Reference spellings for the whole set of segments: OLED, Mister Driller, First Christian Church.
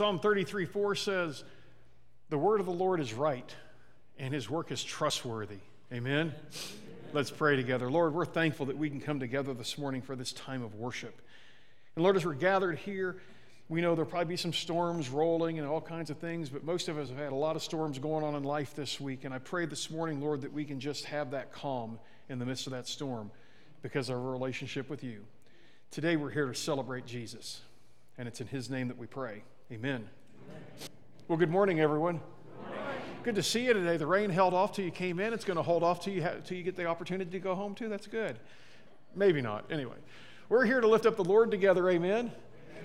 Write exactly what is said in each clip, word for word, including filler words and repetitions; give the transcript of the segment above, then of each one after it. Psalm thirty-three four says, the word of the Lord is right, and his work is trustworthy. Amen? Amen? Let's pray together. Lord, we're thankful that we can come together this morning for this time of worship. And Lord, as we're gathered here, we know there'll probably be some storms rolling and all kinds of things, but most of us have had a lot of storms going on in life this week. And I pray this morning, Lord, that we can just have that calm in the midst of that storm because of our relationship with you. Today, we're here to celebrate Jesus, and it's in his name that we pray. Amen. Amen. Well, good morning, everyone. Good morning. Good to see you today. The rain held off till you came in. It's going to hold off till you, ha- till you get the opportunity to go home, too. That's good. Maybe not. Anyway, we're here to lift up the Lord together. Amen. Amen.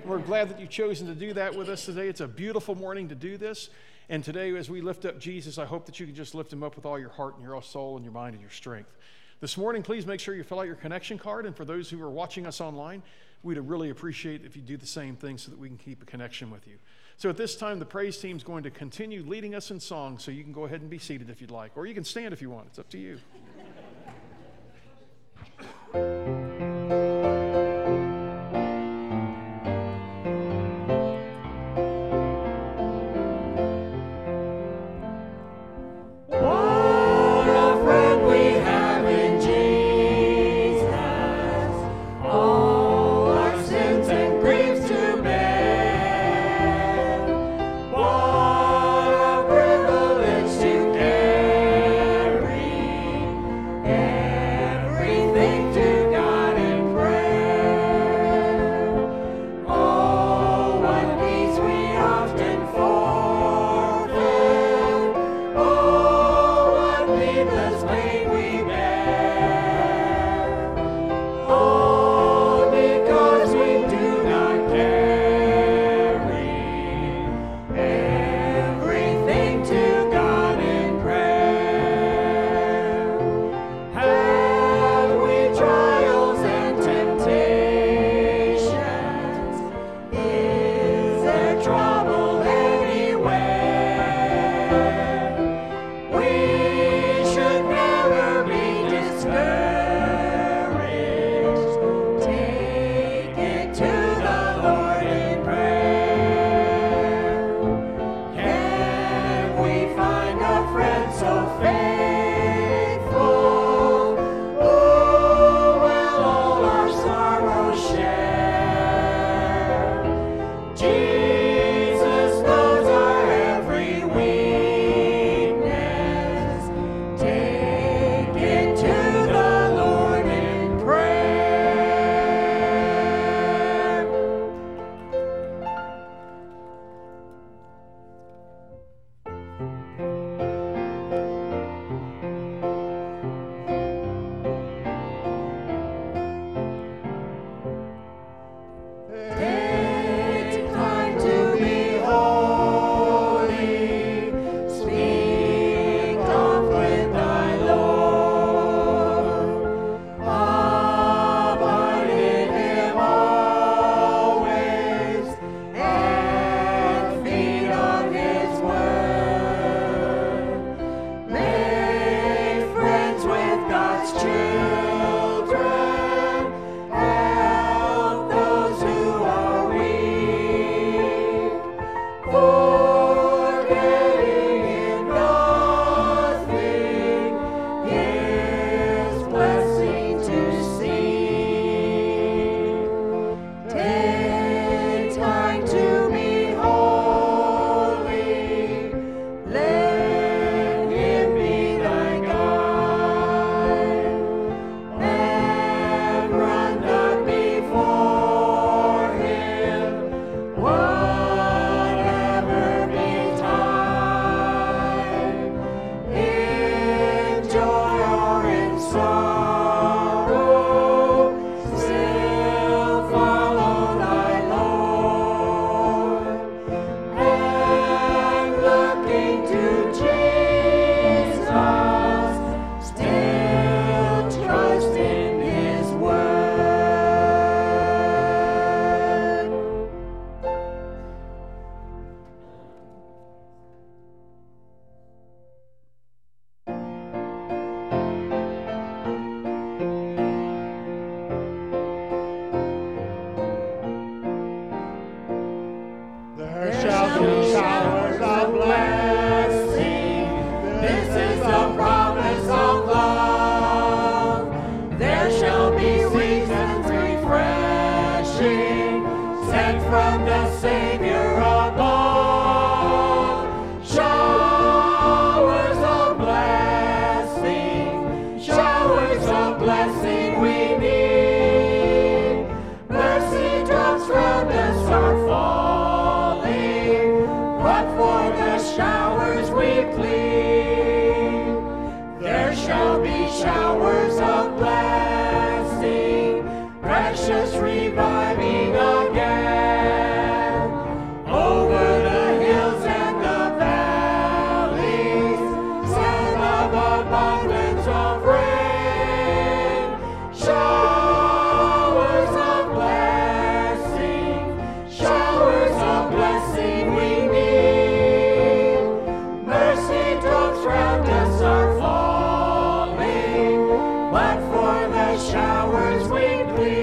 We're glad that you've chosen to do that with us today. It's a beautiful morning to do this. And today, as we lift up Jesus, I hope that you can just lift him up with all your heart and your soul and your mind and your strength. This morning, please make sure you fill out your connection card. And for those who are watching us online, we'd really appreciate if you do the same thing so that we can keep a connection with you. So at this time, the praise team's going to continue leading us in song, so you can go ahead and be seated if you'd like, or you can stand if you want. It's up to you. precious reviving again, over the hills and the valleys, sound of abundance of rain, showers of blessing, showers of blessing we need. Mercy drops round us are falling, but for the showers we plead,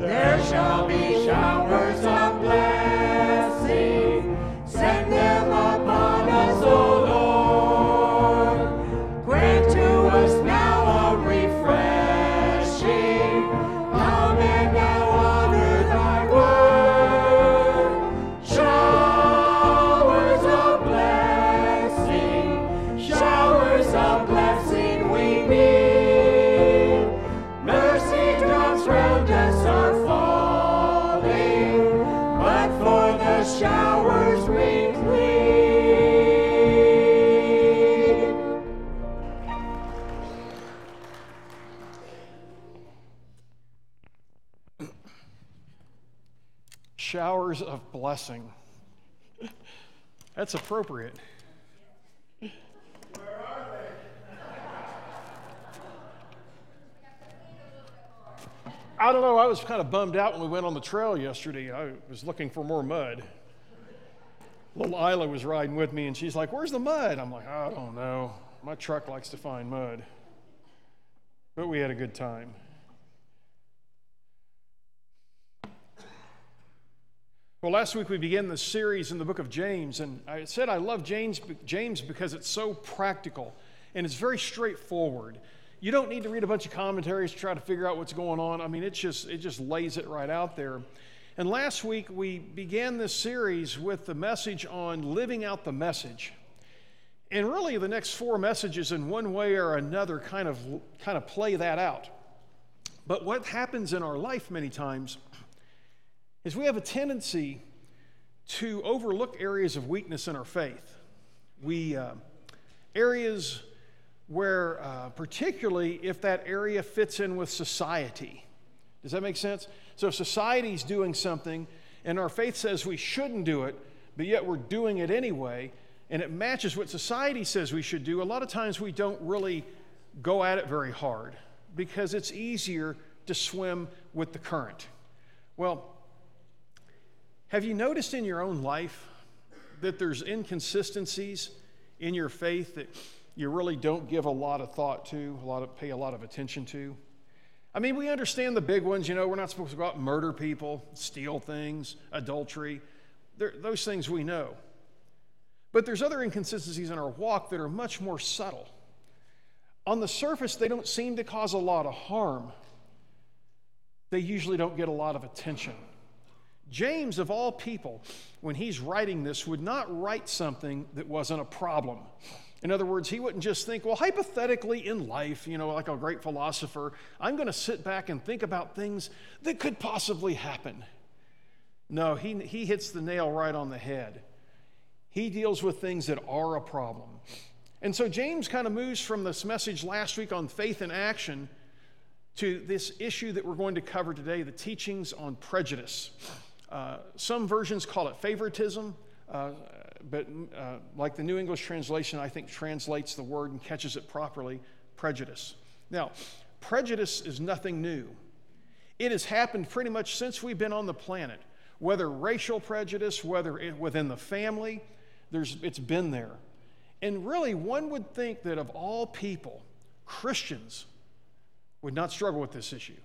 there shall be showers of blessing. Send them upon us, O Lord. Grant to us now a refreshing. Now and now honor thy word. Showers of blessing, showers of blessing we need. Showers we plead. Showers of blessing. That's appropriate. Where are they? I don't know. I was kind of bummed out when we went on the trail yesterday. I was looking for more mud. Little Isla was riding with me, and she's like, where's the mud? I'm like, I don't know. My truck likes to find mud. But we had a good time. Well, last week we began the series in the book of James, and I said I love James, James because it's so practical, and it's very straightforward. You don't need to read a bunch of commentaries to try to figure out what's going on. I mean, it just, it just lays it right out there. And last week, we began this series with the message on living out the message. And really, the next four messages in one way or another kind of, kind of play that out. But what happens in our life many times is we have a tendency to overlook areas of weakness in our faith. We, uh, areas where, uh, particularly if that area fits in with society. Does that make sense? So if society's doing something and our faith says we shouldn't do it, but yet we're doing it anyway, and it matches what society says we should do, a lot of times we don't really go at it very hard because it's easier to swim with the current. Well, have you noticed in your own life that there's inconsistencies in your faith that you really don't give a lot of thought to, a lot of, pay a lot of attention to? I mean, we understand the big ones, you know, we're not supposed to go out and murder people, steal things, adultery. They're, those things we know. But there's other inconsistencies in our walk that are much more subtle. On the surface, they don't seem to cause a lot of harm. They usually don't get a lot of attention. James, of all people, when he's writing this, would not write something that wasn't a problem. In other words, he wouldn't just think, well, hypothetically in life, you know, like a great philosopher, I'm going to sit back and think about things that could possibly happen. No, he, he hits the nail right on the head. He deals with things that are a problem. And so James kind of moves from this message last week on faith and action to this issue that we're going to cover today, the teachings on prejudice. Uh, some versions call it favoritism. Uh, but uh, like the New English translation, I think, translates the word and catches it properly, prejudice. Now, prejudice is nothing new. It has happened pretty much since we've been on the planet, whether racial prejudice, whether it, within the family, there's, it's been there. And really, one would think that of all people, Christians would not struggle with this issue.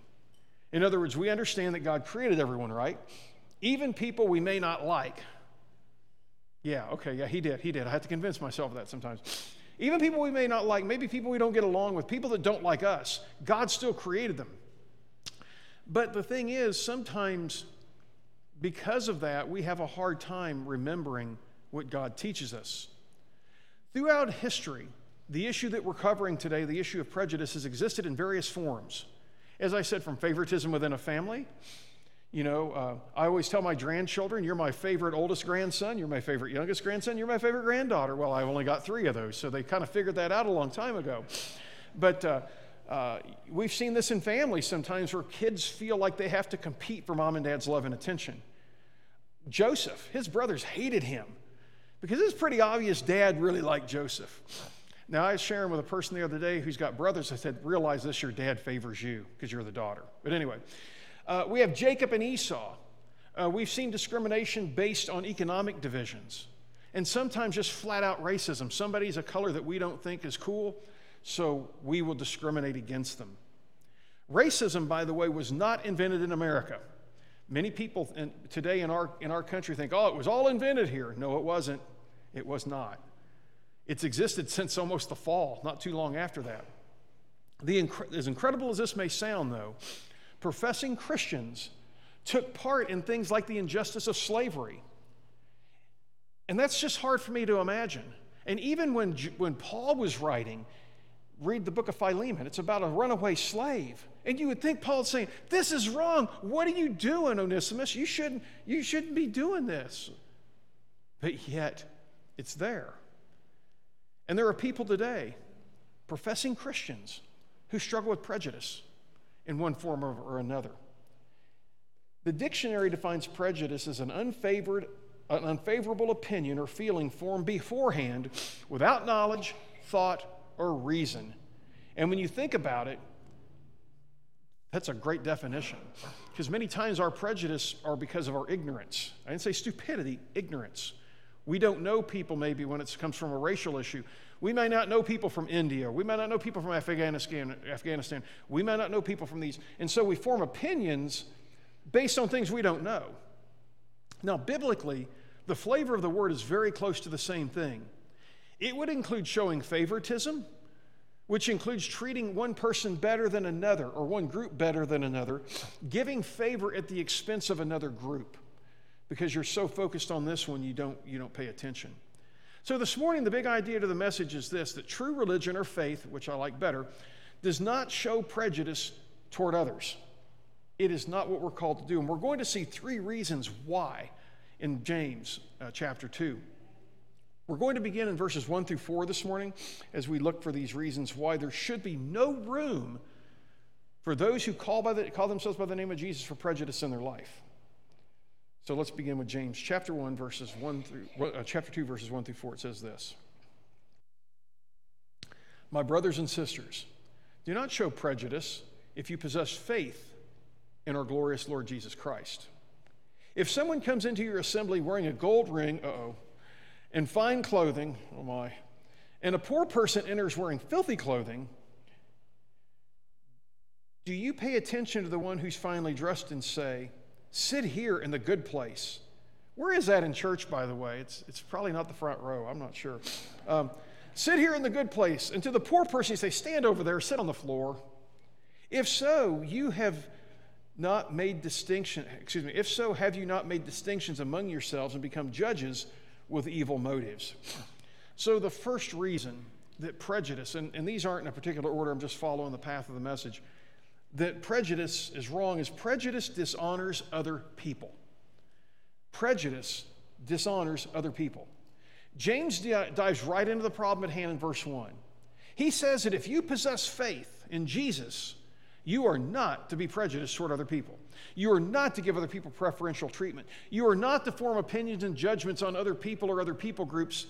In other words, we understand that God created everyone, right? Even people we may not like. Yeah, okay, yeah, he did, he did. I have to convince myself of that sometimes. Even people we may not like, maybe people we don't get along with, people that don't like us, God still created them. But the thing is, sometimes because of that, we have a hard time remembering what God teaches us. Throughout history, the issue that we're covering today, the issue of prejudice, has existed in various forms. As I said, from favoritism within a family. You know, uh, I always tell my grandchildren, you're my favorite oldest grandson, you're my favorite youngest grandson, you're my favorite granddaughter. Well, I've only got three of those, so they kind of figured that out a long time ago. But uh, Uh, we've seen this in families sometimes where kids feel like they have to compete for mom and dad's love and attention. Joseph, his brothers hated him because it's pretty obvious dad really liked Joseph. Now, I was sharing with a person the other day who's got brothers. I said, realize this, your dad favors you because you're the daughter. But anyway, uh, we have Jacob and Esau. Uh, we've seen discrimination based on economic divisions and sometimes just flat-out racism. Somebody's a color that we don't think is cool, so we will discriminate against them. Racism, by the way, was not invented in America. Many people in, today in our, in our country think, oh, it was all invented here. No, it wasn't. It was not. It's existed since almost the fall, not too long after that. The inc- as incredible as this may sound, though, professing Christians took part in things like the injustice of slavery. And that's just hard for me to imagine. And even when, when Paul was writing, read the book of Philemon. It's about a runaway slave. And you would think Paul's saying, this is wrong. What are you doing, Onesimus? You shouldn't, you shouldn't be doing this. But yet, it's there. And there are people today, professing Christians, who struggle with prejudice in one form or another. The dictionary defines prejudice as an unfavored, an unfavorable opinion or feeling formed beforehand without knowledge, thought, or reason. And when you think about it, that's a great definition, because many times our prejudice are because of our ignorance. I didn't say stupidity, ignorance. We don't know people maybe when it comes from a racial issue. We may not know people from India. We may not know people from Afghanistan. Afghanistan. We may not know people from these. And so we form opinions based on things we don't know. Now, biblically, the flavor of the word is very close to the same thing. It would include showing favoritism, which includes treating one person better than another or one group better than another, giving favor at the expense of another group, because you're so focused on this one, you don't, you don't pay attention. So this morning, the big idea to the message is this, that true religion or faith, which I like better, does not show prejudice toward others. It is not what we're called to do. And we're going to see three reasons why in James uh, chapter two. We're going to begin in verses one through four this morning as we look for these reasons why there should be no room for those who call, by the, call themselves by the name of Jesus for prejudice in their life. So let's begin with James chapter one, verses one through uh, chapter two, verses one through four. It says this: "My brothers and sisters, do not show prejudice if you possess faith in our glorious Lord Jesus Christ. If someone comes into your assembly wearing a gold ring, uh-oh, and fine clothing, oh my, and a poor person enters wearing filthy clothing, do you pay attention to the one who's finely dressed and say, 'Sit here in the good place'?" Where is that in church, by the way? It's, it's probably not the front row. I'm not sure. Um, "Sit here in the good place." And to the poor person, you say, "Stand over there, sit on the floor." If so, you have not made distinction, excuse me, if so, have you not made distinctions among yourselves and become judges with evil motives? So the first reason that prejudice, and, and these aren't in a particular order, I'm just following the path of the message, that prejudice is wrong is prejudice dishonors other people. Prejudice dishonors other people. James dives right into the problem at hand in verse one. He says that if you possess faith in Jesus, you are not to be prejudiced toward other people. You are not to give other people preferential treatment. You are not to form opinions and judgments on other people or other people groups,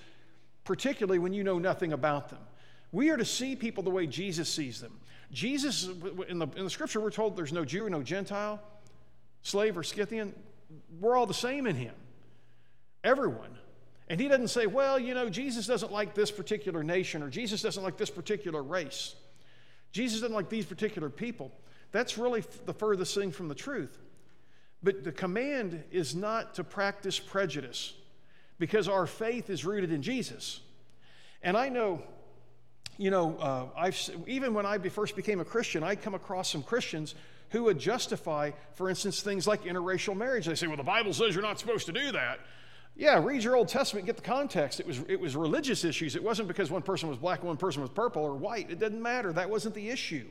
particularly when you know nothing about them. We are to see people the way Jesus sees them. Jesus, in the, in the scripture, we're told there's no Jew, no Gentile, slave or Scythian. We're all the same in him, everyone. And he doesn't say, well, you know, Jesus doesn't like this particular nation, or Jesus doesn't like this particular race. Jesus doesn't like these particular people. That's really the furthest thing from the truth. But the command is not to practice prejudice, because our faith is rooted in Jesus. And I know... You know, uh, I've, even when I first became a Christian, I come across some Christians who would justify, for instance, things like interracial marriage. They say, well, the Bible says you're not supposed to do that. Yeah, read your Old Testament, get the context. It was, it was religious issues. It wasn't because one person was black, one person was purple or white. It doesn't matter. That wasn't the issue.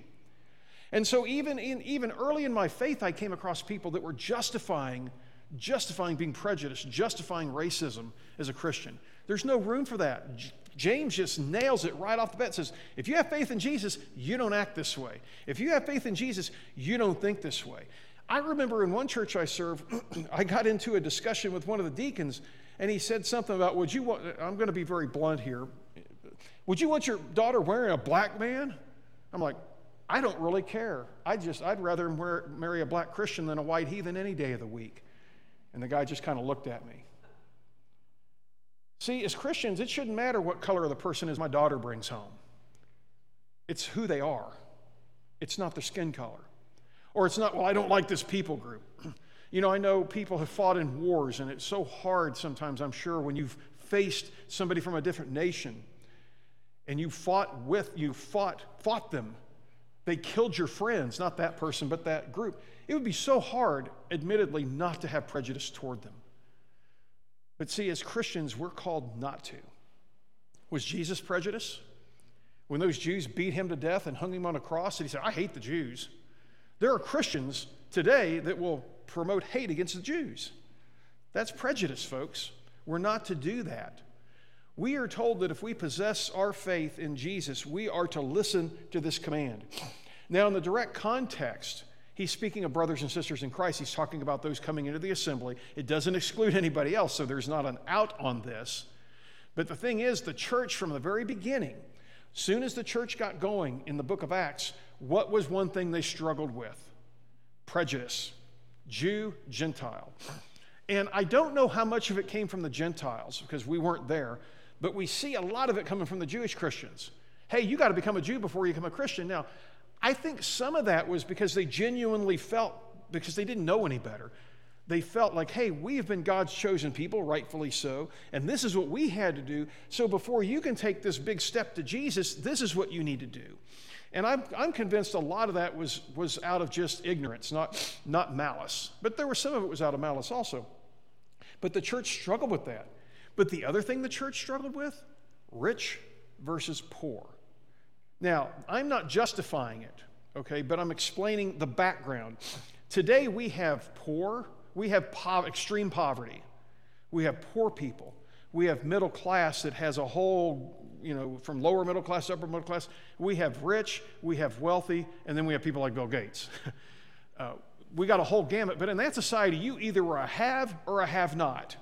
And so even, in, even early in my faith, I came across people that were justifying, justifying being prejudiced, justifying racism as a Christian. There's no room for that. James just nails it right off the bat. Says, if you have faith in Jesus, you don't act this way. If you have faith in Jesus, you don't think this way. I remember in one church I served, I got into a discussion with one of the deacons, and he said something about, would you want, I'm going to be very blunt here, would you want your daughter wearing a black man? I'm like, I don't really care. I just, I'd rather wear, marry a black Christian than a white heathen any day of the week. And the guy just kind of looked at me. See, as Christians, it shouldn't matter what color the person is my daughter brings home. It's who they are. It's not their skin color. Or it's not, well, I don't like this people group. You know, I know people have fought in wars, and it's so hard sometimes, I'm sure, when you've faced somebody from a different nation, and you fought with, you fought, fought them. They killed your friends, not that person, but that group. It would be so hard, admittedly, not to have prejudice toward them. But see, as Christians, we're called not to. Was Jesus prejudiced? When those Jews beat him to death and hung him on a cross, and he said, I hate the Jews. There are Christians today that will promote hate against the Jews. That's prejudice, folks. We're not to do that. We are told that if we possess our faith in Jesus, we are to listen to this command. Now, in the direct context, he's speaking of brothers and sisters in Christ. He's talking about those coming into the assembly. It doesn't exclude anybody else, so there's not an out on this. But the thing is, the church from the very beginning, soon as the church got going in the book of Acts, what was one thing they struggled with? Prejudice. Jew, Gentile. And I don't know how much of it came from the Gentiles, because we weren't there, but we see a lot of it coming from the Jewish Christians. Hey, you got to become a Jew before you become a Christian. Now, I think some of that was because they genuinely felt, because they didn't know any better. They felt like, hey, we have been God's chosen people, rightfully so, and this is what we had to do. So before you can take this big step to Jesus, this is what you need to do. And I'm, I'm convinced a lot of that was, was out of just ignorance, not, not malice. But there was some of it was out of malice also. But the church struggled with that. But the other thing the church struggled with, rich versus poor. Now, I'm not justifying it, okay, but I'm explaining the background. Today we have poor, we have pov- extreme poverty. We have poor people. We have middle class that has a whole, you know, from lower middle class to upper middle class. We have rich, we have wealthy, and then we have people like Bill Gates. uh, we got a whole gamut, but in that society, you either were a have or a have not.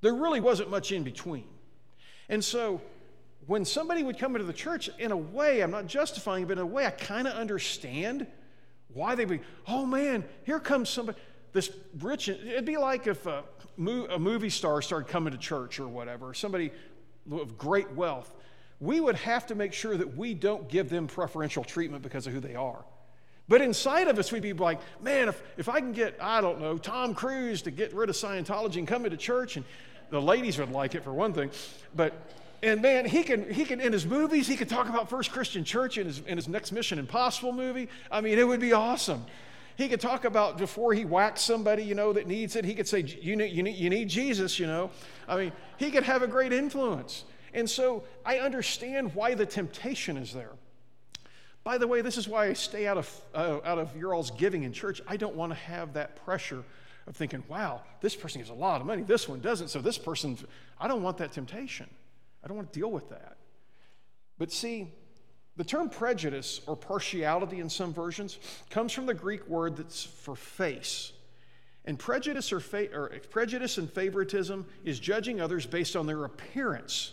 There really wasn't much in between. And so when somebody would come into the church, in a way, I'm not justifying it, but in a way I kind of understand why they'd be, oh man, here comes somebody, this rich, it'd be like if a, a movie star started coming to church or whatever, somebody of great wealth, we would have to make sure that we don't give them preferential treatment because of who they are. But inside of us, we'd be like, man, if, if I can get, I don't know, Tom Cruise to get rid of Scientology and come into church, and the ladies would like it for one thing, but, and man, he can, he can in his movies, he could talk about First Christian Church in his, in his next Mission Impossible movie. I mean, it would be awesome. He could talk about before he whacks somebody, you know, that needs it, he could say, you need, you need, you need Jesus, you know. I mean, he could have a great influence. And so I understand why the temptation is there. By the way, this is why I stay out of uh, out of your all's giving in church. I don't want to have that pressure of thinking, wow, this person gives a lot of money, this one doesn't, so this person, I don't want that temptation. I don't want to deal with that. But see, the term prejudice or partiality in some versions comes from the Greek word that's for face. And prejudice or, fa- or prejudice and favoritism is judging others based on their appearance.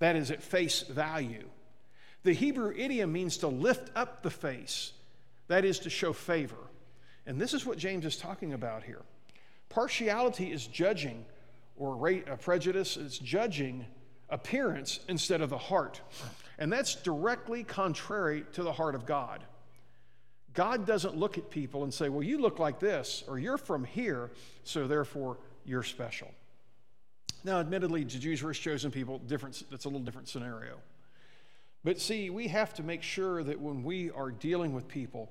That is at face value. The Hebrew idiom means to lift up the face, that is to show favor. And this is what James is talking about here. Partiality is judging, or rate of prejudice is judging appearance instead of the heart. And that's directly contrary to the heart of God. God doesn't look at people and say, well, you look like this, or you're from here, so therefore you're special. Now, admittedly, the Jews were his chosen people, different, that's a little different scenario. But see, we have to make sure that when we are dealing with people,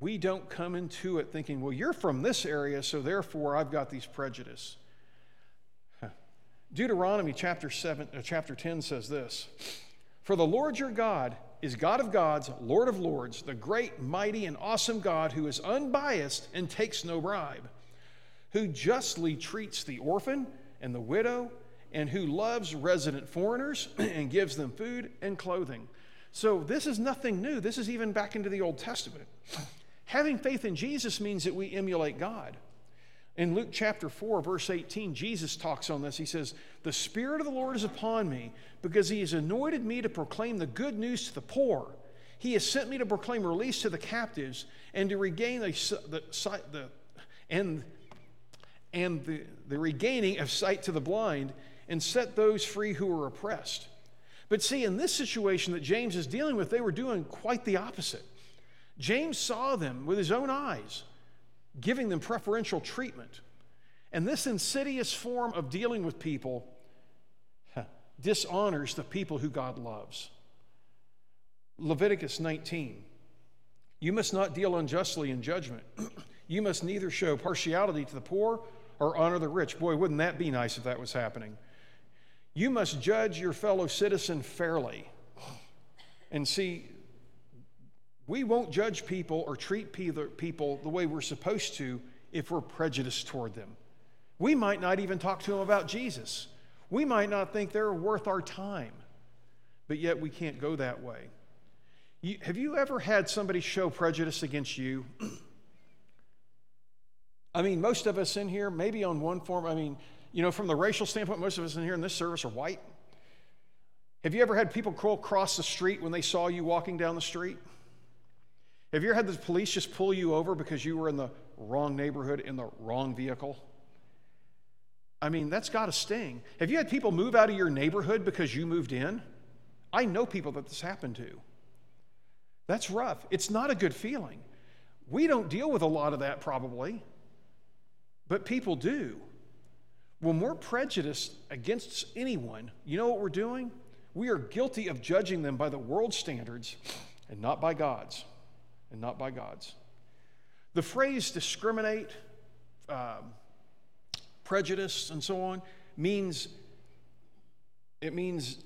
we don't come into it thinking, well, you're from this area, so therefore I've got these prejudices. Huh. Deuteronomy chapter seven, uh, chapter ten says this, "For the Lord your God is God of gods, Lord of lords, the great, mighty, and awesome God who is unbiased and takes no bribe, who justly treats the orphan and the widow and who loves resident foreigners and gives them food and clothing. So this is nothing new. This is even back into the Old Testament. Having faith in Jesus means that we emulate God. In Luke chapter four, verse eighteen, Jesus talks on this. He says, "The Spirit of the Lord is upon me, because he has anointed me to proclaim the good news to the poor. He has sent me to proclaim release to the captives and to regain the, the, the and and the, the regaining of sight to the blind, and set those free who are oppressed." But see, in this situation that James is dealing with, they were doing quite the opposite. James saw them with his own eyes, giving them preferential treatment. And this insidious form of dealing with people huh, dishonors the people who God loves. Leviticus nineteen, "You must not deal unjustly in judgment. You must neither show partiality to the poor or honor the rich." Boy, wouldn't that be nice if that was happening. "You must judge your fellow citizen fairly." And see, we won't judge people or treat people the way we're supposed to if we're prejudiced toward them. We might not even talk to them about Jesus. We might not think they're worth our time, but yet we can't go that way. You, have you ever had somebody show prejudice against you? I mean, most of us in here, maybe on one form, I mean, you know, from the racial standpoint, most of us in here in this service are white. Have you ever had people crawl across the street when they saw you walking down the street? Have you ever had the police just pull you over because you were in the wrong neighborhood in the wrong vehicle? I mean, that's got to sting. Have you had people move out of your neighborhood because you moved in? I know people that this happened to. That's rough. It's not a good feeling. We don't deal with a lot of that probably, but people do. When we're prejudiced against anyone, you know what we're doing? We are guilty of judging them by the world's standards and not by God's, and not by God's. The phrase discriminate, um, prejudice, and so on, means, it means,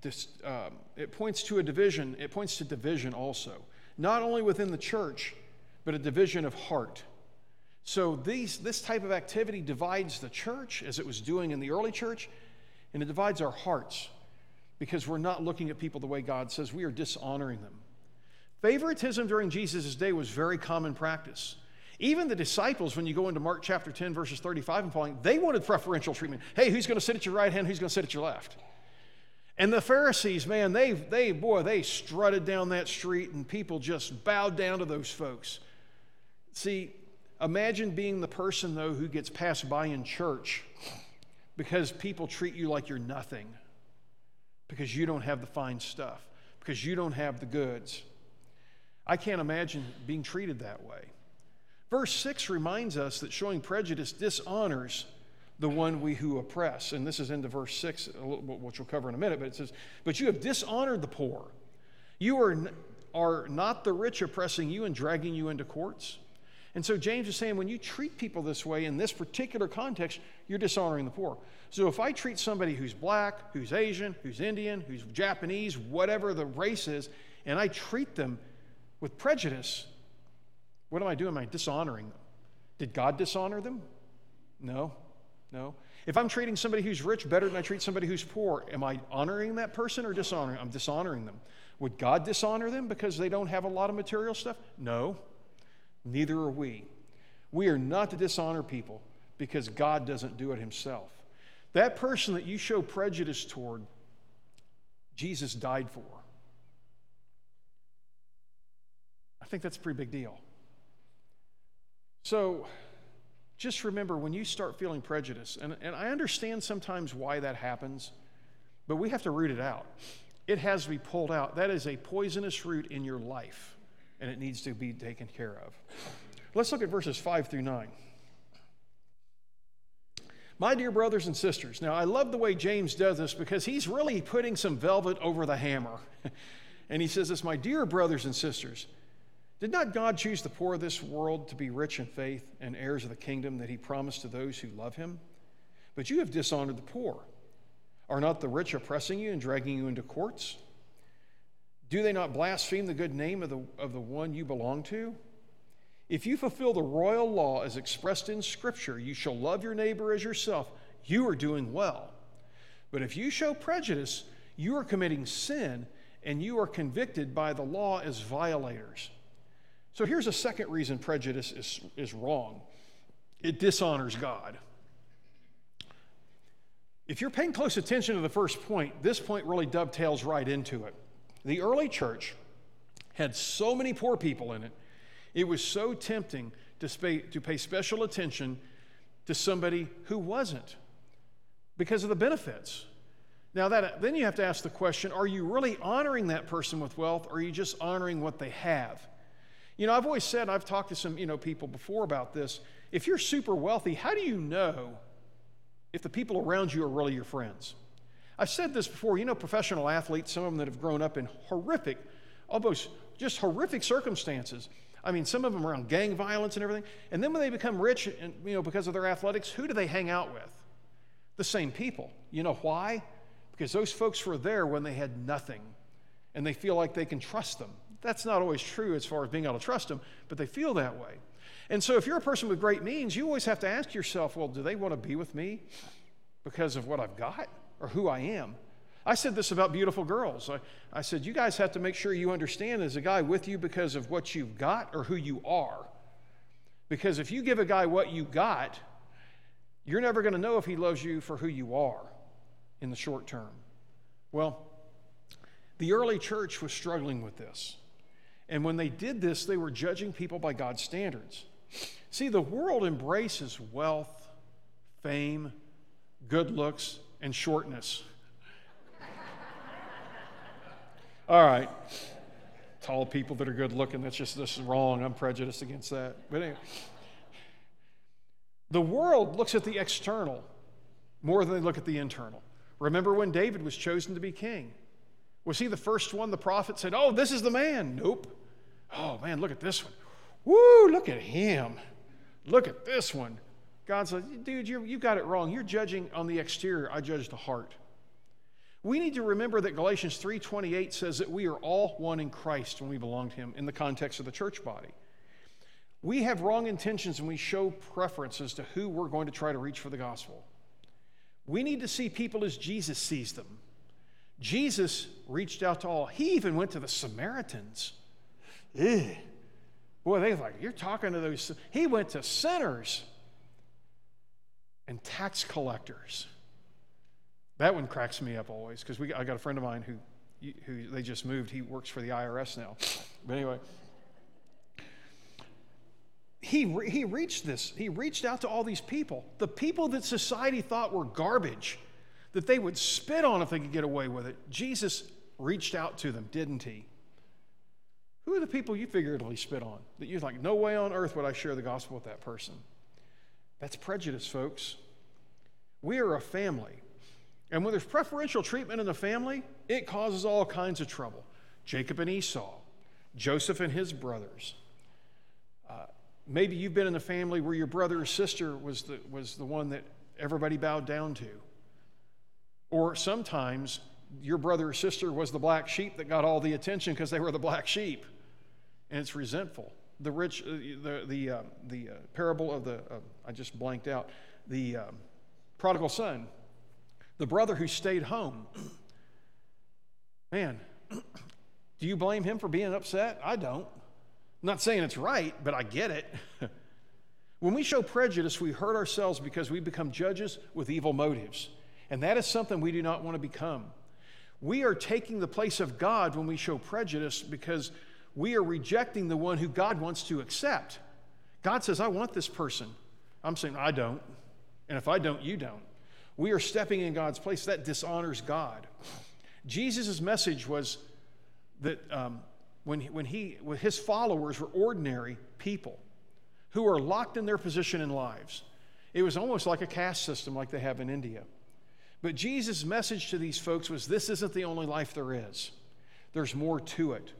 dis, um, it points to a division, it points to division also, not only within the church, but a division of heart. So these, this type of activity divides the church, as it was doing in the early church, and it divides our hearts because we're not looking at people the way God says. We are dishonoring them. Favoritism during Jesus' day was very common practice. Even the disciples, when you go into Mark chapter ten, verses thirty-five and following, they wanted preferential treatment. Hey, who's going to sit at your right hand? Who's going to sit at your left? And the Pharisees, man, they, they, boy, they strutted down that street, and people just bowed down to those folks. See, imagine being the person, though, who gets passed by in church because people treat you like you're nothing, because you don't have the fine stuff, because you don't have the goods. I can't imagine being treated that way. Verse six reminds us that showing prejudice dishonors the one we who oppress. And this is into verse six, which we'll cover in a minute, but it says, "But you have dishonored the poor. You are, are not the rich oppressing you and dragging you into courts." And so James is saying when you treat people this way in this particular context, you're dishonoring the poor. So if I treat somebody who's black, who's Asian, who's Indian, who's Japanese, whatever the race is, and I treat them with prejudice, what am I doing? Am I dishonoring them? Did God dishonor them? No, no. If I'm treating somebody who's rich better than I treat somebody who's poor, am I honoring that person or dishonoring? I'm dishonoring them. Would God dishonor them because they don't have a lot of material stuff? No, neither are we. We are not to dishonor people because God doesn't do it himself. That person that you show prejudice toward, Jesus died for. I think that's a pretty big deal. So just remember when you start feeling prejudice, and, and I understand sometimes why that happens, but we have to root it out. It has to be pulled out. That is a poisonous root in your life, and it needs to be taken care of. Let's look at verses five through nine. "My dear brothers and sisters," now I love the way James does this because he's really putting some velvet over the hammer. And he says this, "My dear brothers and sisters, did not God choose the poor of this world to be rich in faith and heirs of the kingdom that he promised to those who love him? But you have dishonored the poor. Are not the rich oppressing you and dragging you into courts? Do they not blaspheme the good name of the, of the one you belong to? If you fulfill the royal law as expressed in Scripture, you shall love your neighbor as yourself, you are doing well. But if you show prejudice, you are committing sin, and you are convicted by the law as violators. So here's a second reason prejudice is, is wrong. It dishonors God. If you're paying close attention to the first point, this point really dovetails right into it. The early church had so many poor people in it, it was so tempting to pay, to pay special attention to somebody who wasn't because of the benefits. Now, that, then you have to ask the question, are you really honoring that person with wealth, or are you just honoring what they have? You know, I've always said, I've talked to some, you know, people before about this, if you're super wealthy, how do you know if the people around you are really your friends? I've said this before, you know, professional athletes, some of them that have grown up in horrific, almost just horrific circumstances. I mean, some of them are on gang violence and everything. And then when they become rich, and you know, because of their athletics, who do they hang out with? The same people. You know why? Because those folks were there when they had nothing, and they feel like they can trust them. That's not always true as far as being able to trust them, but they feel that way. And so if you're a person with great means, you always have to ask yourself, well, do they want to be with me because of what I've got or who I am? I said this about beautiful girls. I, I said, you guys have to make sure you understand, is a guy with you because of what you've got or who you are? Because if you give a guy what you got, you're never going to know if he loves you for who you are in the short term. Well, the early church was struggling with this. And when they did this, they were judging people by God's standards. See, the world embraces wealth, fame, good looks, and shortness. All right, tall people that are good looking, that's just, this is wrong, I'm prejudiced against that. But anyway, the world looks at the external more than they look at the internal. Remember when David was chosen to be king? Was he the first one the prophet said, oh, this is the man? Nope. Oh man, look at this one. Woo, look at him. Look at this one. God said, dude, you you got it wrong. You're judging on the exterior, I judge the heart. We need to remember that Galatians three twenty-eight says that we are all one in Christ when we belong to him in the context of the church body. We have wrong intentions and we show preference as to who we're going to try to reach for the gospel. We need to see people as Jesus sees them. Jesus reached out to all. He even went to the Samaritans. Ugh. Boy, they were like, you're talking to those. He went to sinners and tax collectors. That one cracks me up always, because we I got a friend of mine who, who they just moved. He works for the I R S now. But anyway, he, re, he reached this. He reached out to all these people, the people that society thought were garbage, that they would spit on if they could get away with it. Jesus reached out to them, didn't he? Who are the people you figuratively spit on that you're like, no way on earth would I share the gospel with that person? That's prejudice, folks. We are a family. And when there's preferential treatment in the family, it causes all kinds of trouble. Jacob and Esau, Joseph and his brothers. Uh, maybe you've been in a family where your brother or sister was the, was the one that everybody bowed down to. Or sometimes your brother or sister was the black sheep that got all the attention because they were the black sheep. And it's resentful. The rich, uh, the, the, uh, the uh, parable of the, uh, I just blanked out, the um, prodigal son. The brother who stayed home, man, do you blame him for being upset? I don't. I'm not saying it's right, but I get it. When we show prejudice, we hurt ourselves because we become judges with evil motives. And that is something we do not want to become. We are taking the place of God when we show prejudice because we are rejecting the one who God wants to accept. God says, I want this person. I'm saying, I don't. And if I don't, you don't. We are stepping in God's place. That dishonors God. Jesus' message was that um, when, he, when, he, when his followers were ordinary people who are locked in their position in lives. It was almost like a caste system like they have in India. But Jesus' message to these folks was, this isn't the only life there is. There's more to it.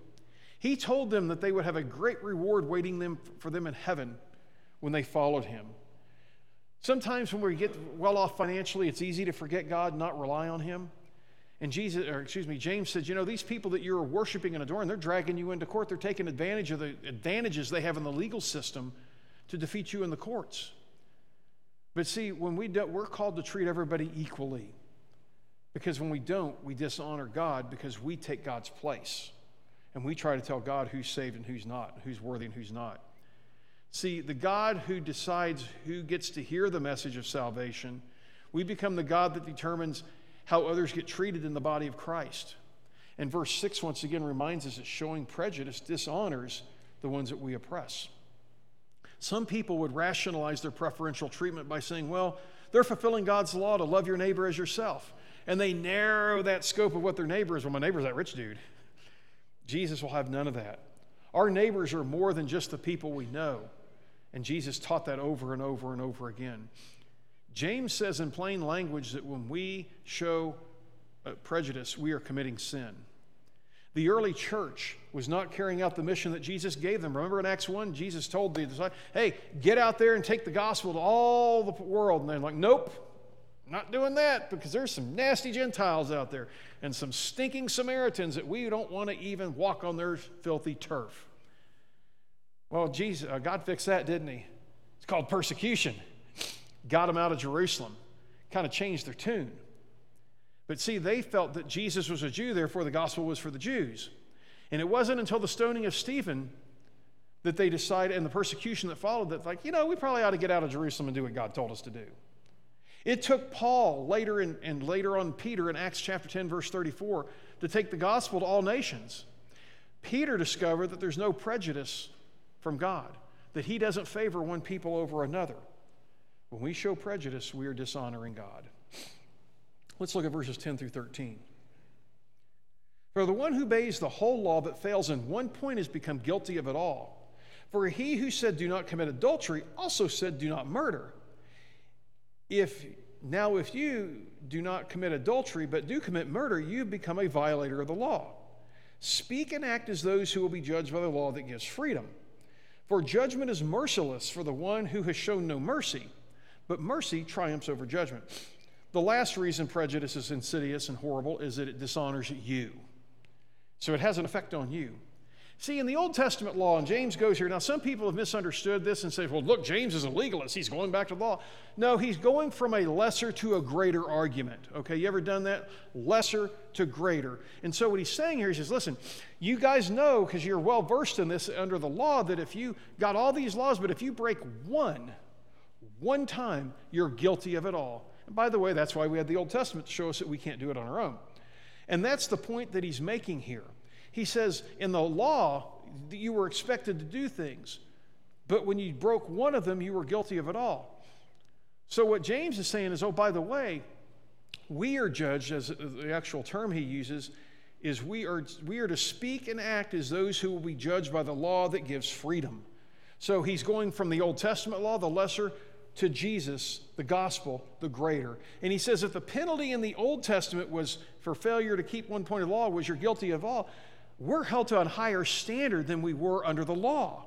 He told them that they would have a great reward waiting them for them in heaven when they followed him. Sometimes when we get well off financially, it's easy to forget God and not rely on him. And Jesus, or excuse me, James said, you know, these people that you're worshiping and adoring, they're dragging you into court. They're taking advantage of the advantages they have in the legal system to defeat you in the courts. But see, when we do, we're called to treat everybody equally. Because when we don't, we dishonor God because we take God's place. And we try to tell God who's saved and who's not, who's worthy and who's not. See, the God who decides who gets to hear the message of salvation, we become the God that determines how others get treated in the body of Christ. And verse six once again reminds us that showing prejudice dishonors the ones that we oppress. Some people would rationalize their preferential treatment by saying, well, they're fulfilling God's law to love your neighbor as yourself. And they narrow that scope of what their neighbor is. Well, my neighbor's that rich dude. Jesus will have none of that. Our neighbors are more than just the people we know. And Jesus taught that over and over and over again. James says in plain language that when we show prejudice, we are committing sin. The early church was not carrying out the mission that Jesus gave them. Remember in Acts one, Jesus told the disciples, hey, get out there and take the gospel to all the world. And they're like, nope, not doing that, because there's some nasty Gentiles out there and some stinking Samaritans that we don't want to even walk on their filthy turf. Well, Jesus, uh, God fixed that, didn't he? It's called persecution. Got them out of Jerusalem. Kind of changed their tune. But see, they felt that Jesus was a Jew, therefore the gospel was for the Jews. And it wasn't until the stoning of Stephen that they decided, and the persecution that followed, that like, you know, we probably ought to get out of Jerusalem and do what God told us to do. It took Paul later in, and later on Peter in Acts chapter ten, verse thirty-four, to take the gospel to all nations. Peter discovered that there's no prejudice from God, that he doesn't favor one people over another. When we show prejudice, we are dishonoring God. Let's look at verses ten through thirteen. For the one who obeys the whole law but fails in one point has become guilty of it all. For he who said, do not commit adultery, also said, do not murder. If now if you do not commit adultery but do commit murder, you become a violator of the law. Speak and act as those who will be judged by the law that gives freedom. For judgment is merciless for the one who has shown no mercy, but mercy triumphs over judgment. The last reason prejudice is insidious and horrible is that it dishonors you. So it has an effect on you. See, in the Old Testament law, and James goes here, now some people have misunderstood this and say, well, look, James is a legalist. He's going back to the law. No, he's going from a lesser to a greater argument. Okay, you ever done that? Lesser to greater. And so what he's saying here, he says, listen, you guys know, because you're well versed in this under the law, that if you got all these laws, but if you break one, one time, you're guilty of it all. And by the way, that's why we had the Old Testament to show us that we can't do it on our own. And that's the point that he's making here. He says, in the law, you were expected to do things, but when you broke one of them, you were guilty of it all. So what James is saying is, oh, by the way, we are judged, as the actual term he uses, is we are, we are to speak and act as those who will be judged by the law that gives freedom. So he's going from the Old Testament law, the lesser, to Jesus, the gospel, the greater. And he says that the penalty in the Old Testament was for failure to keep one point of law was you're guilty of all. We're held to a higher standard than we were under the law.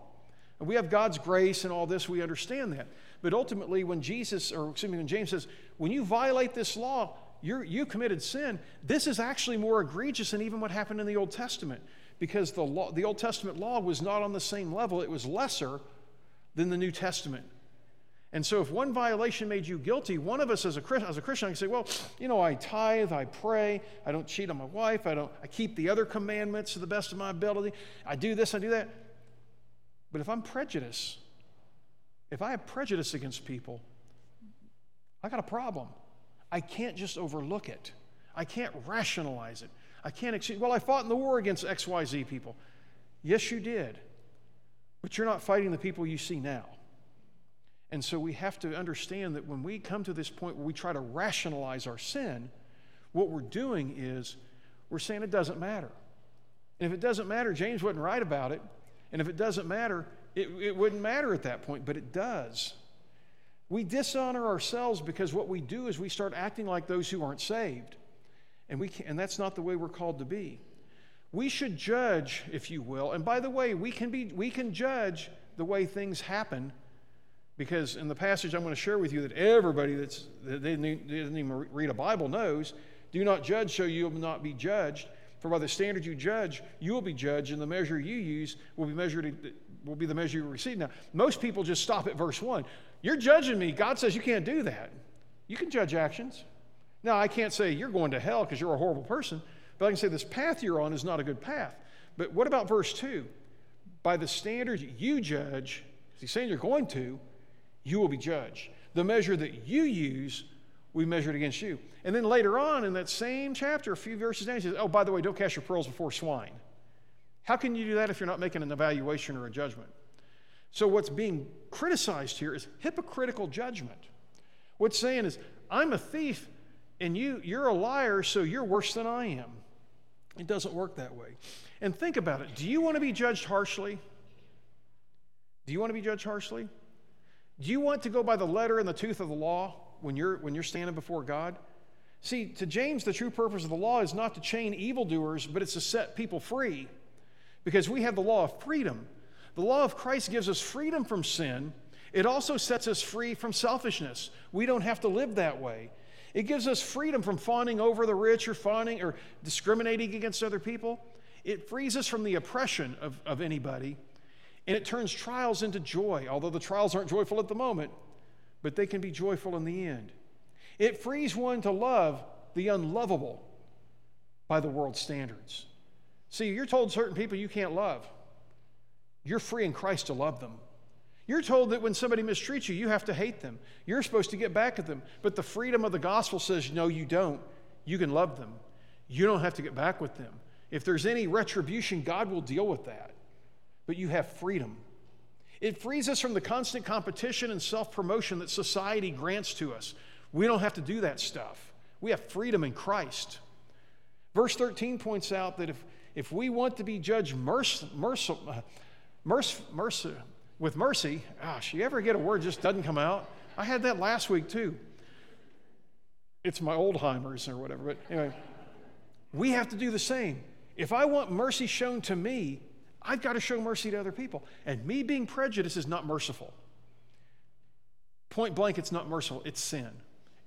And we have God's grace and all this, we understand that. But ultimately, when Jesus, or excuse me, when James says, when you violate this law, you're, you committed sin, this is actually more egregious than even what happened in the Old Testament, because the law, the Old Testament law was not on the same level. It was lesser than the New Testament. And so if one violation made you guilty, one of us as a, as a Christian, I can say, well, you know, I tithe, I pray, I don't cheat on my wife, I don't, I keep the other commandments to the best of my ability, I do this, I do that. But if I'm prejudiced, if I have prejudice against people, I got a problem. I can't just overlook it. I can't rationalize it. I can't excuse, well, I fought in the war against X Y Z people. Yes, you did. But you're not fighting the people you see now. And so we have to understand that when we come to this point where we try to rationalize our sin, what we're doing is we're saying it doesn't matter. And if it doesn't matter, James wouldn't write about it. And if it doesn't matter, it, it wouldn't matter at that point, but it does. We dishonor ourselves because what we do is we start acting like those who aren't saved. And, we can, and that's not the way we're called to be. We should judge, if you will. And by the way, we can, be, we can judge the way things happen. Because in the passage I'm going to share with you that everybody that's, that didn't even read a Bible knows, do not judge so you will not be judged. For by the standard you judge, you will be judged, and the measure you use will be measured, will be the measure you receive. Now, most people just stop at verse one. You're judging me. God says you can't do that. You can judge actions. Now, I can't say you're going to hell because you're a horrible person, but I can say this path you're on is not a good path. But what about verse two? By the standards you judge, because he's saying you're going to, you will be judged. The measure that you use, we measure it against you. And then later on in that same chapter, a few verses down, he says, oh, by the way, don't cast your pearls before swine. How can you do that if you're not making an evaluation or a judgment? So what's being criticized here is hypocritical judgment. What's saying is, I'm a thief, and you, you're a liar, so you're worse than I am. It doesn't work that way. And think about it. Do you want to be judged harshly? Do you want to be judged harshly? Do you want to go by the letter and the tooth of the law when you're, when you're standing before God? See, to James, the true purpose of the law is not to chain evildoers, but it's to set people free, because we have the law of freedom. The law of Christ gives us freedom from sin. It also sets us free from selfishness. We don't have to live that way. It gives us freedom from fawning over the rich or fawning or discriminating against other people. It frees us from the oppression of, of anybody, and it turns trials into joy, although the trials aren't joyful at the moment, but they can be joyful in the end. It frees one to love the unlovable by the world's standards. See, you're told certain people you can't love. You're free in Christ to love them. You're told that when somebody mistreats you, you have to hate them. You're supposed to get back at them. But the freedom of the gospel says, no, you don't. You can love them. You don't have to get back with them. If there's any retribution, God will deal with that. But you have freedom. It frees us from the constant competition and self-promotion that society grants to us. We don't have to do that stuff. We have freedom in Christ. Verse thirteen points out that if, if we want to be judged mercy, mercy, mercy, mercy with mercy, gosh, you ever get a word just doesn't come out? I had that last week too. It's my Alzheimer's or whatever, but anyway. We have to do the same. If I want mercy shown to me, I've got to show mercy to other people. And me being prejudiced is not merciful. Point blank, it's not merciful. It's sin,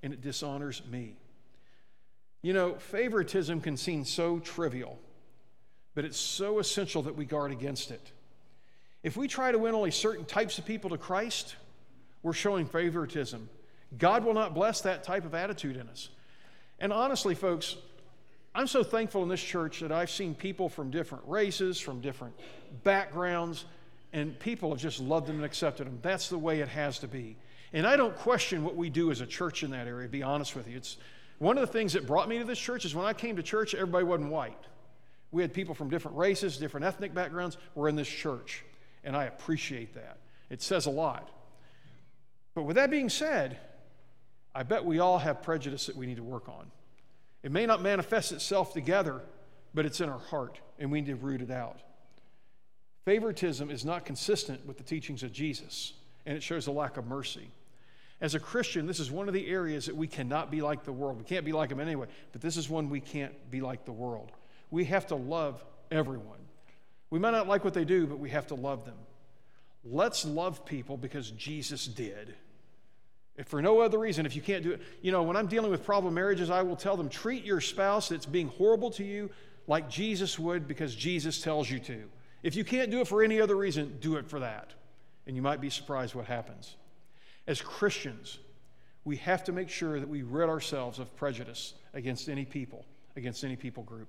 and it dishonors me. You know, favoritism can seem so trivial, but it's so essential that we guard against it. If we try to win only certain types of people to Christ, we're showing favoritism. God will not bless that type of attitude in us. And honestly, folks, I'm so thankful in this church that I've seen people from different races, from different backgrounds, and people have just loved them and accepted them. That's the way it has to be. And I don't question what we do as a church in that area, to be honest with you. It's one of the things that brought me to this church is when I came to church, everybody wasn't white. We had people from different races, different ethnic backgrounds were in this church. And I appreciate that. It says a lot. But with that being said, I bet we all have prejudice that we need to work on. It may not manifest itself together, but it's in our heart, and we need to root it out. Favoritism is not consistent with the teachings of Jesus, and it shows a lack of mercy. As a Christian, this is one of the areas that we cannot be like the world. We can't be like them anyway, but this is one we can't be like the world. We have to love everyone. We might not like what they do, but we have to love them. Let's love people because Jesus did. If for no other reason, if you can't do it, you know, when I'm dealing with problem marriages, I will tell them, treat your spouse that's being horrible to you like Jesus would because Jesus tells you to. If you can't do it for any other reason, do it for that. And you might be surprised what happens. As Christians, we have to make sure that we rid ourselves of prejudice against any people, against any people group.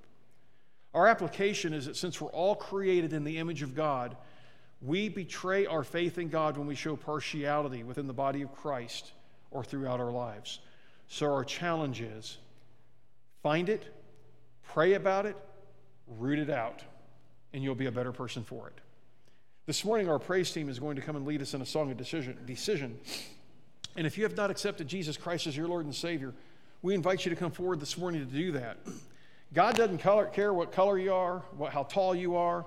Our application is that since we're all created in the image of God, we betray our faith in God when we show partiality within the body of Christ or throughout our lives. So our challenge is, find it, pray about it, root it out, and you'll be a better person for it. This morning, our praise team is going to come and lead us in a song of decision. decision. And if you have not accepted Jesus Christ as your Lord and Savior, we invite you to come forward this morning to do that. God doesn't color, care what color you are, what, how tall you are.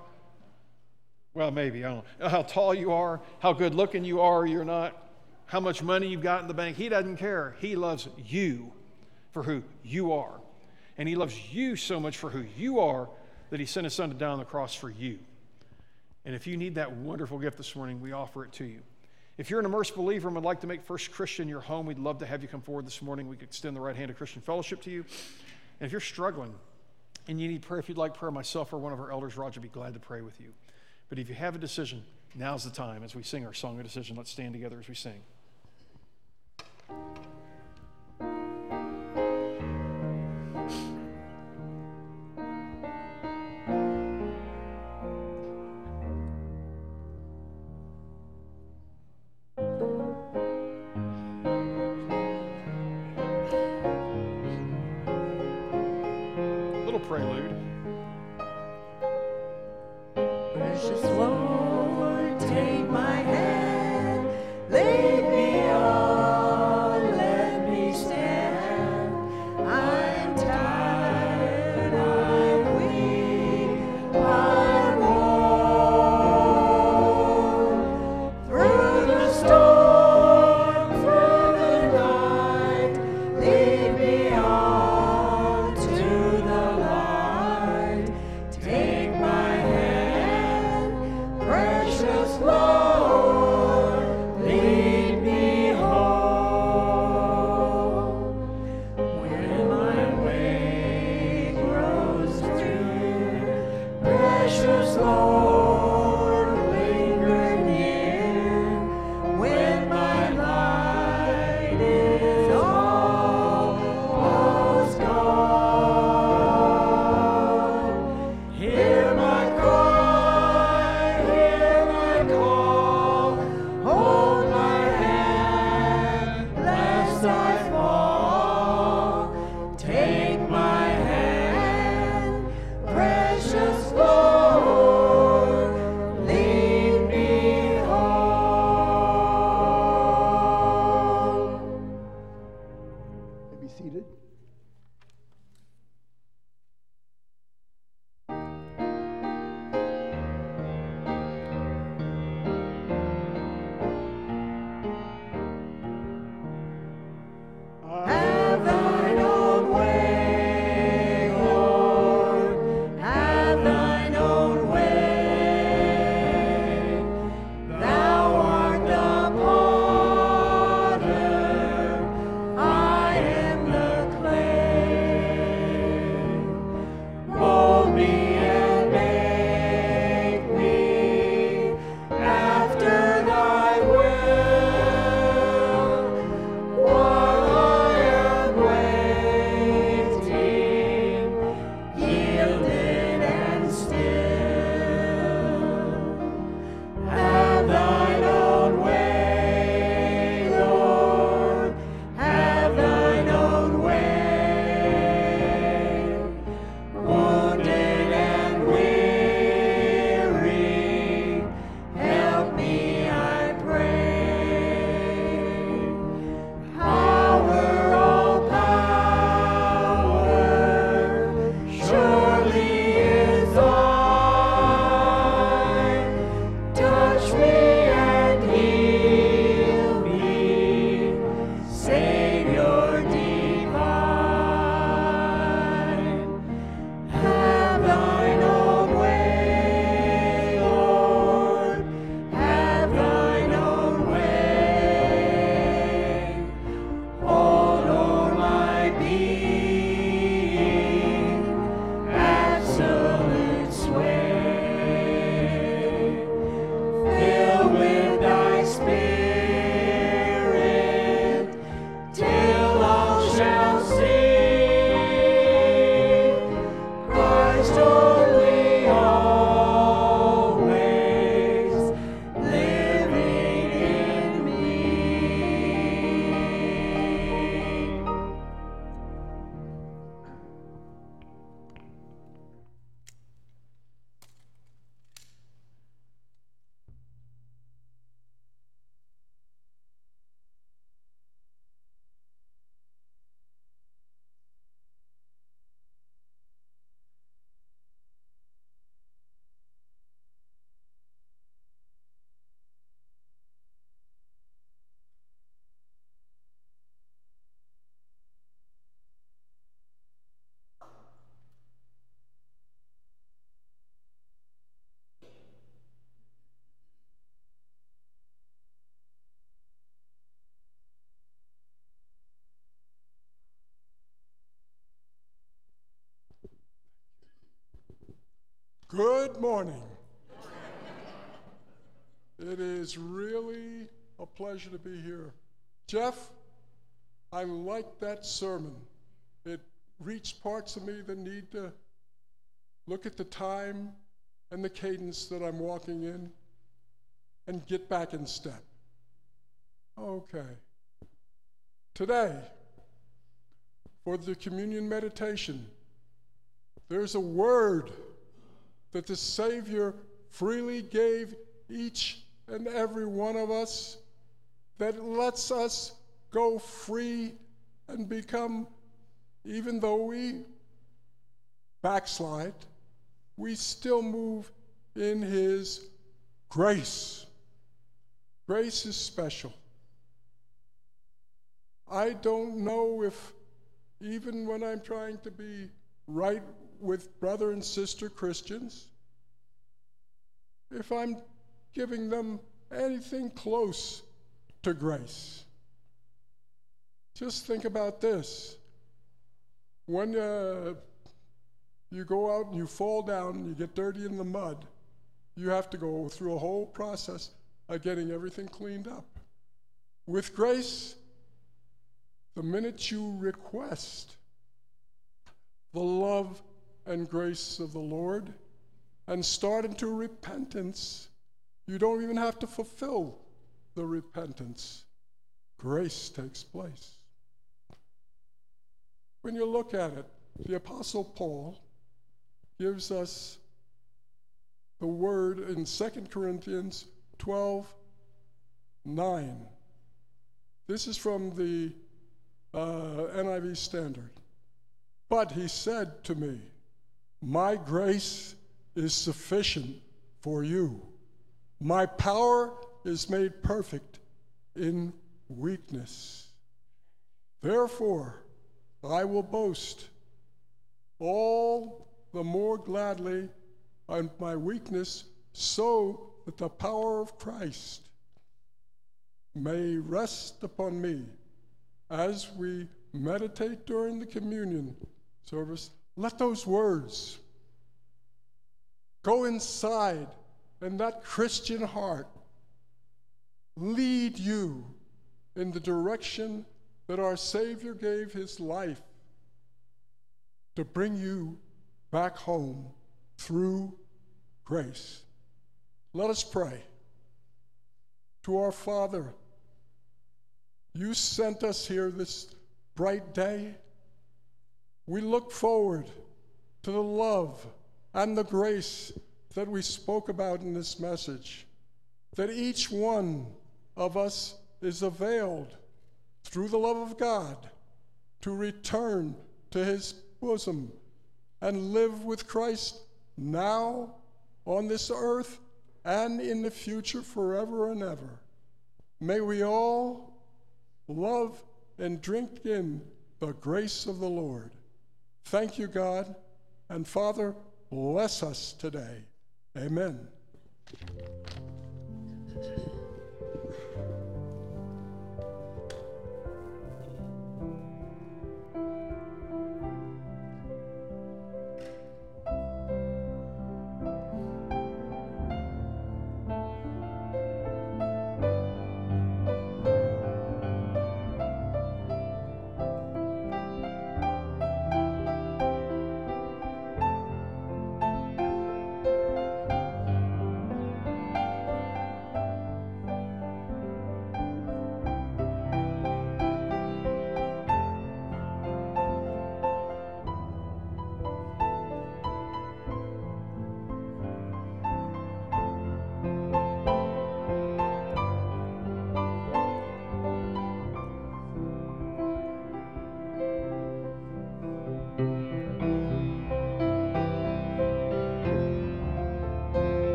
Well, maybe, I don't know. How tall you are, how good looking you are or you're not, how much money you've got in the bank. He doesn't care. He loves you for who you are. And he loves you so much for who you are that he sent his son to die on the cross for you. And if you need that wonderful gift this morning, we offer it to you. If you're an immersed believer and would like to make First Christian your home, we'd love to have you come forward this morning. We could extend the right hand of Christian fellowship to you. And if you're struggling, and you need prayer, if you'd like prayer, myself or one of our elders, Roger, would be glad to pray with you. But if you have a decision, now's the time as we sing our song of decision. Let's stand together as we sing. Precious Lord, take my hand, lead me on, let me stand. I'm tired, I'm weak, I'm worn. Through the storm, through the night, lead me on to the light. Take Precious Lord, lead me home. When my way grows drear, Precious Lord, linger near. When my light is almost gone, hear my call. I fall, take my hand, precious Lord, lead me home. Be seated. Good morning. It is really a pleasure to be here. Jeff, I liked that sermon. It reached parts of me that need to look at the time and the cadence that I'm walking in and get back in step. Okay. Today, for the communion meditation, there's a word that the Savior freely gave each and every one of us that lets us go free and become, even though we backslide, we still move in his grace. Grace is special. I don't know if, even when I'm trying to be right with brother and sister Christians, if I'm giving them anything close to grace. Just think about this. When uh, you go out and you fall down and you get dirty in the mud, you have to go through a whole process of getting everything cleaned up. With grace, the minute you request the love and grace of the Lord and start into repentance, you don't even have to fulfill the repentance. Grace takes place. When you look at it, the Apostle Paul gives us the word in Second Corinthians twelve nine. This is from the uh, N I V Standard. But he said to me, my grace is sufficient for you. My power is made perfect in weakness. Therefore, I will boast all the more gladly on my weakness, so that the power of Christ may rest upon me. As we meditate during the communion service, let those words go inside, and that Christian heart lead you in the direction that our Savior gave his life to bring you back home through grace. Let us pray. To our Father, you sent us here this bright day. We look forward to the love and the grace that we spoke about in this message, that each one of us is availed through the love of God to return to his bosom and live with Christ now on this earth and in the future forever and ever. May we all love and drink in the grace of the Lord. Thank you, God, and Father, bless us today. Amen.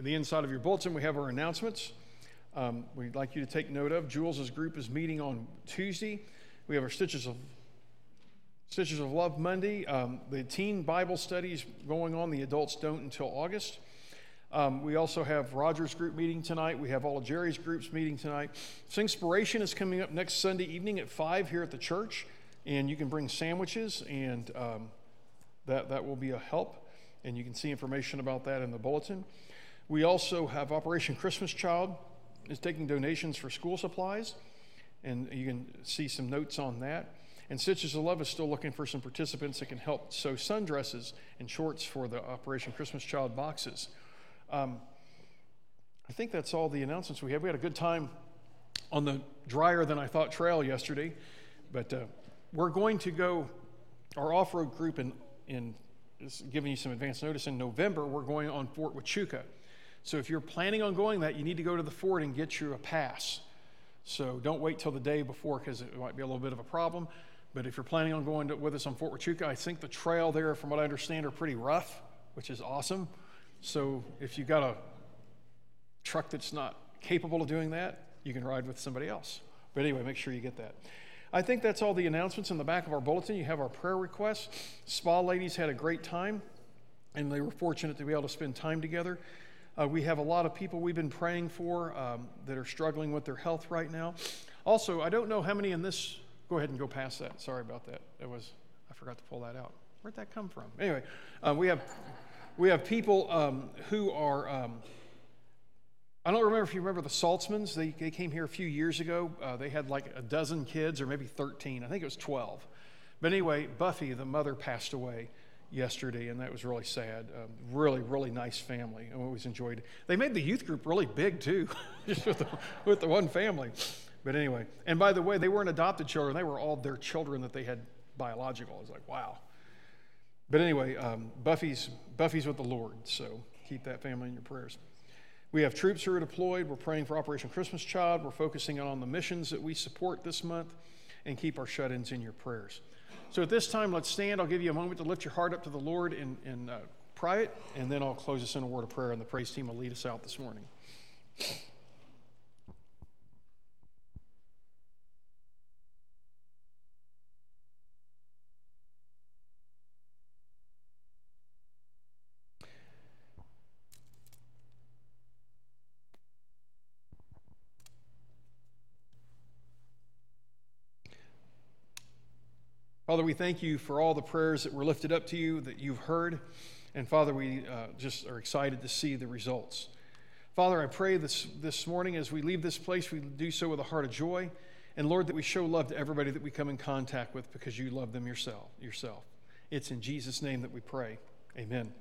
In the inside of your bulletin, we have our announcements. Um, we'd like you to take note of. Jules' group is meeting on Tuesday. We have our Stitches of Stitches of Love Monday. Um, the teen Bible studies going on. The adults don't until August. Um, we also have Roger's group meeting tonight. We have all of Jerry's groups meeting tonight. Singspiration is coming up next Sunday evening at five here at the church, and you can bring sandwiches, and um, that, that will be a help, and you can see information about that in the bulletin. We also have Operation Christmas Child is taking donations for school supplies, and you can see some notes on that. And Stitches of Love is still looking for some participants that can help sew sundresses and shorts for the Operation Christmas Child boxes. Um, I think that's all the announcements we have. We had a good time on the drier than I thought trail yesterday, but uh, we're going to go, our off-road group in, in giving you some advance notice, in November we're going on Fort Huachuca. So if you're planning on going that, you need to go to the fort and get you a pass. So don't wait till the day before, because it might be a little bit of a problem. But if you're planning on going to, with us on Fort Huachuca, I think the trail there, from what I understand, are pretty rough, which is awesome. So if you got a truck that's not capable of doing that, you can ride with somebody else. But anyway, make sure you get that. I think that's all the announcements. In the back of our bulletin, you have our prayer requests. Spa ladies had a great time, and they were fortunate to be able to spend time together. Uh, we have a lot of people we've been praying for um, that are struggling with their health right now. Also, I don't know how many in this. Go ahead and go past that. Sorry about that. It was I forgot to pull that out. Where'd that come from? Anyway, uh, we have... We have people um, who are, um, I don't remember if you remember the Saltzmans. They, they came here a few years ago. Uh, they had like a dozen kids, or maybe thirteen. I think it was twelve. But anyway, Buffy, the mother, passed away yesterday, and that was really sad. Um, really, really nice family. I always enjoyed it. They made the youth group really big, too, just with the, with the one family. But anyway, and by the way, they weren't adopted children. They were all their children that they had biological. I was like, wow. But anyway, um, Buffy's Buffy's with the Lord, so keep that family in your prayers. We have troops who are deployed. We're praying for Operation Christmas Child. We're focusing on the missions that we support this month, and keep our shut-ins in your prayers. So at this time, let's stand. I'll give you a moment to lift your heart up to the Lord in, in uh, private, and then I'll close us in a word of prayer, and the praise team will lead us out this morning. Father, we thank you for all the prayers that were lifted up to you, that you've heard. And Father, we uh, just are excited to see the results. Father, I pray this, this morning as we leave this place, we do so with a heart of joy. And Lord, that we show love to everybody that we come in contact with, because you love them yourself. yourself. It's in Jesus' name that we pray. Amen.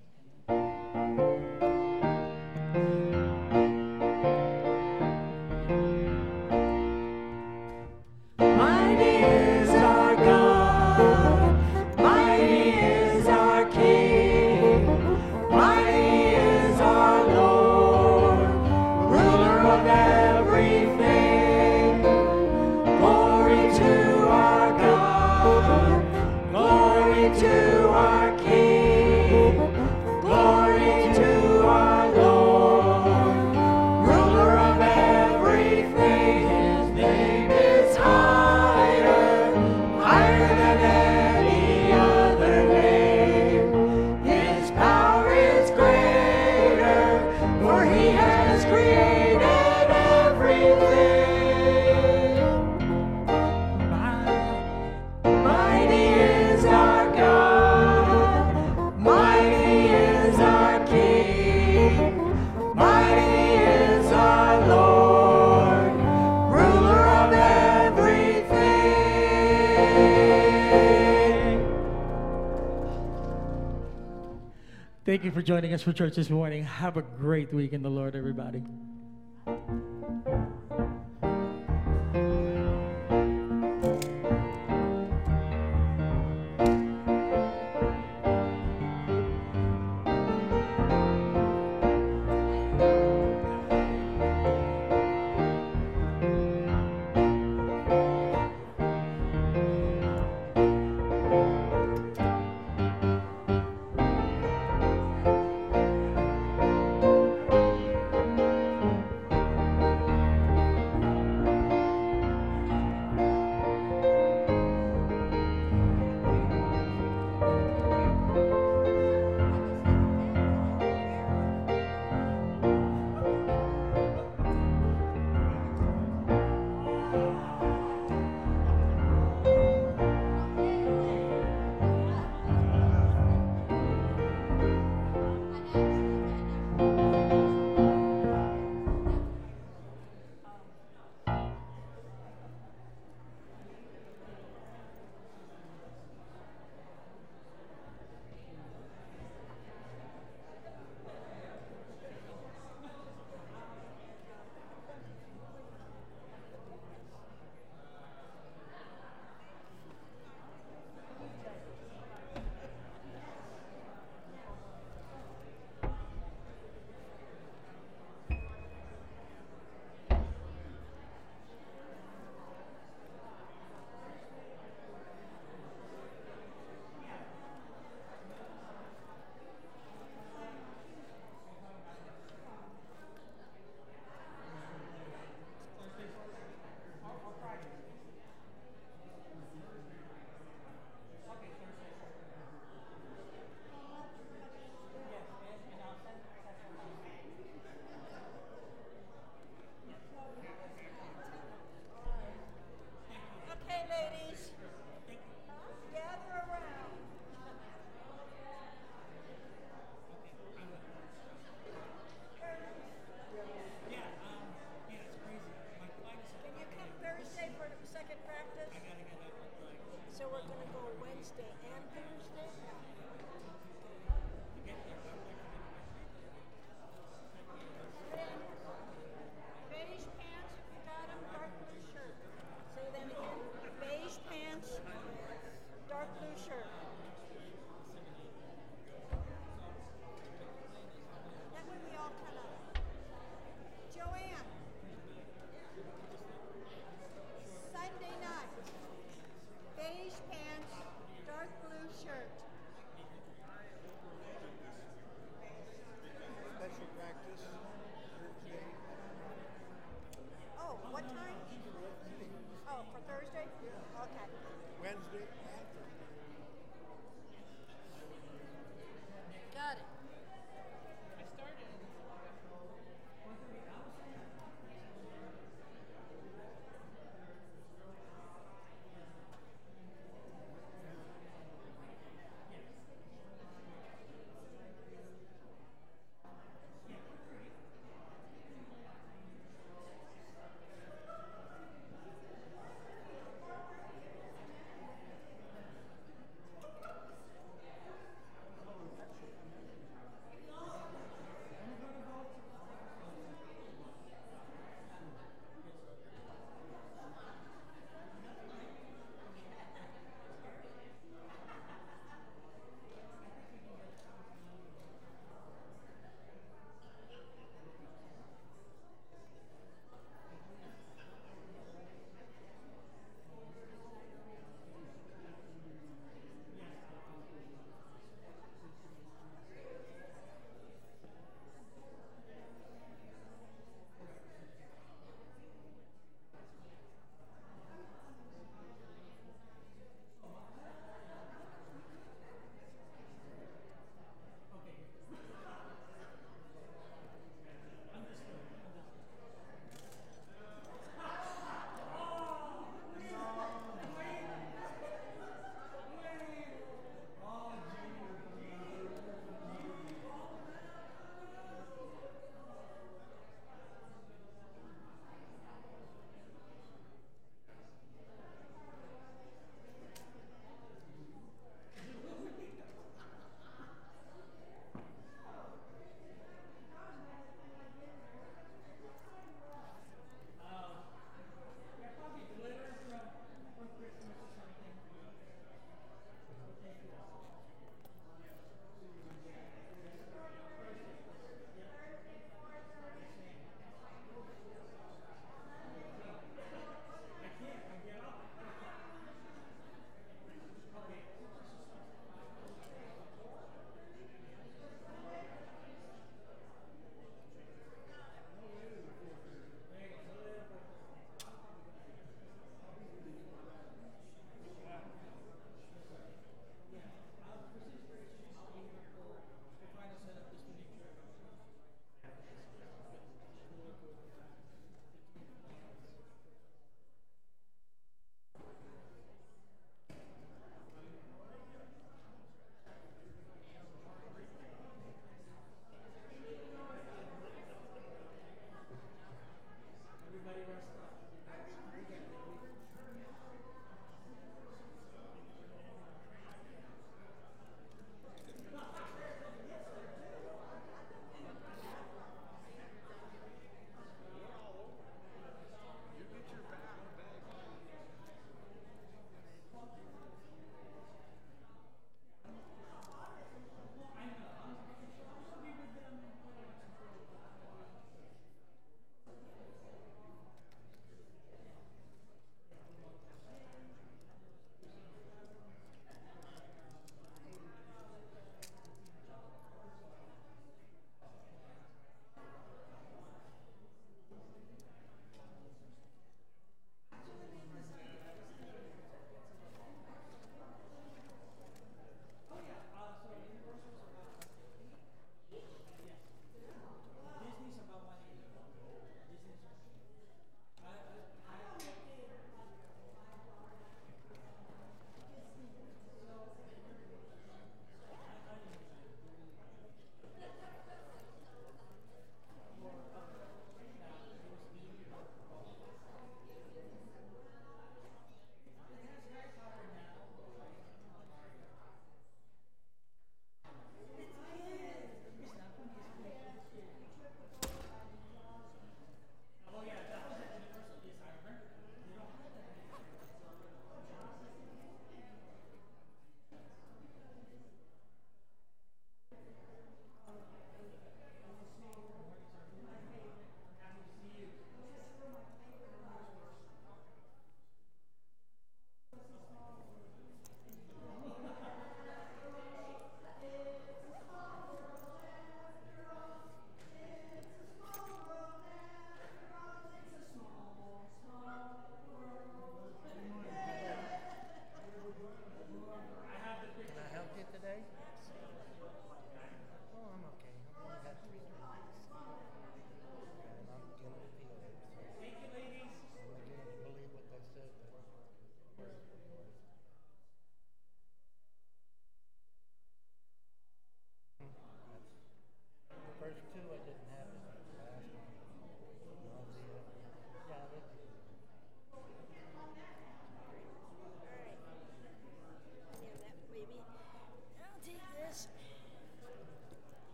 Thank you for joining us for church this morning. Have a great week in the Lord, everybody.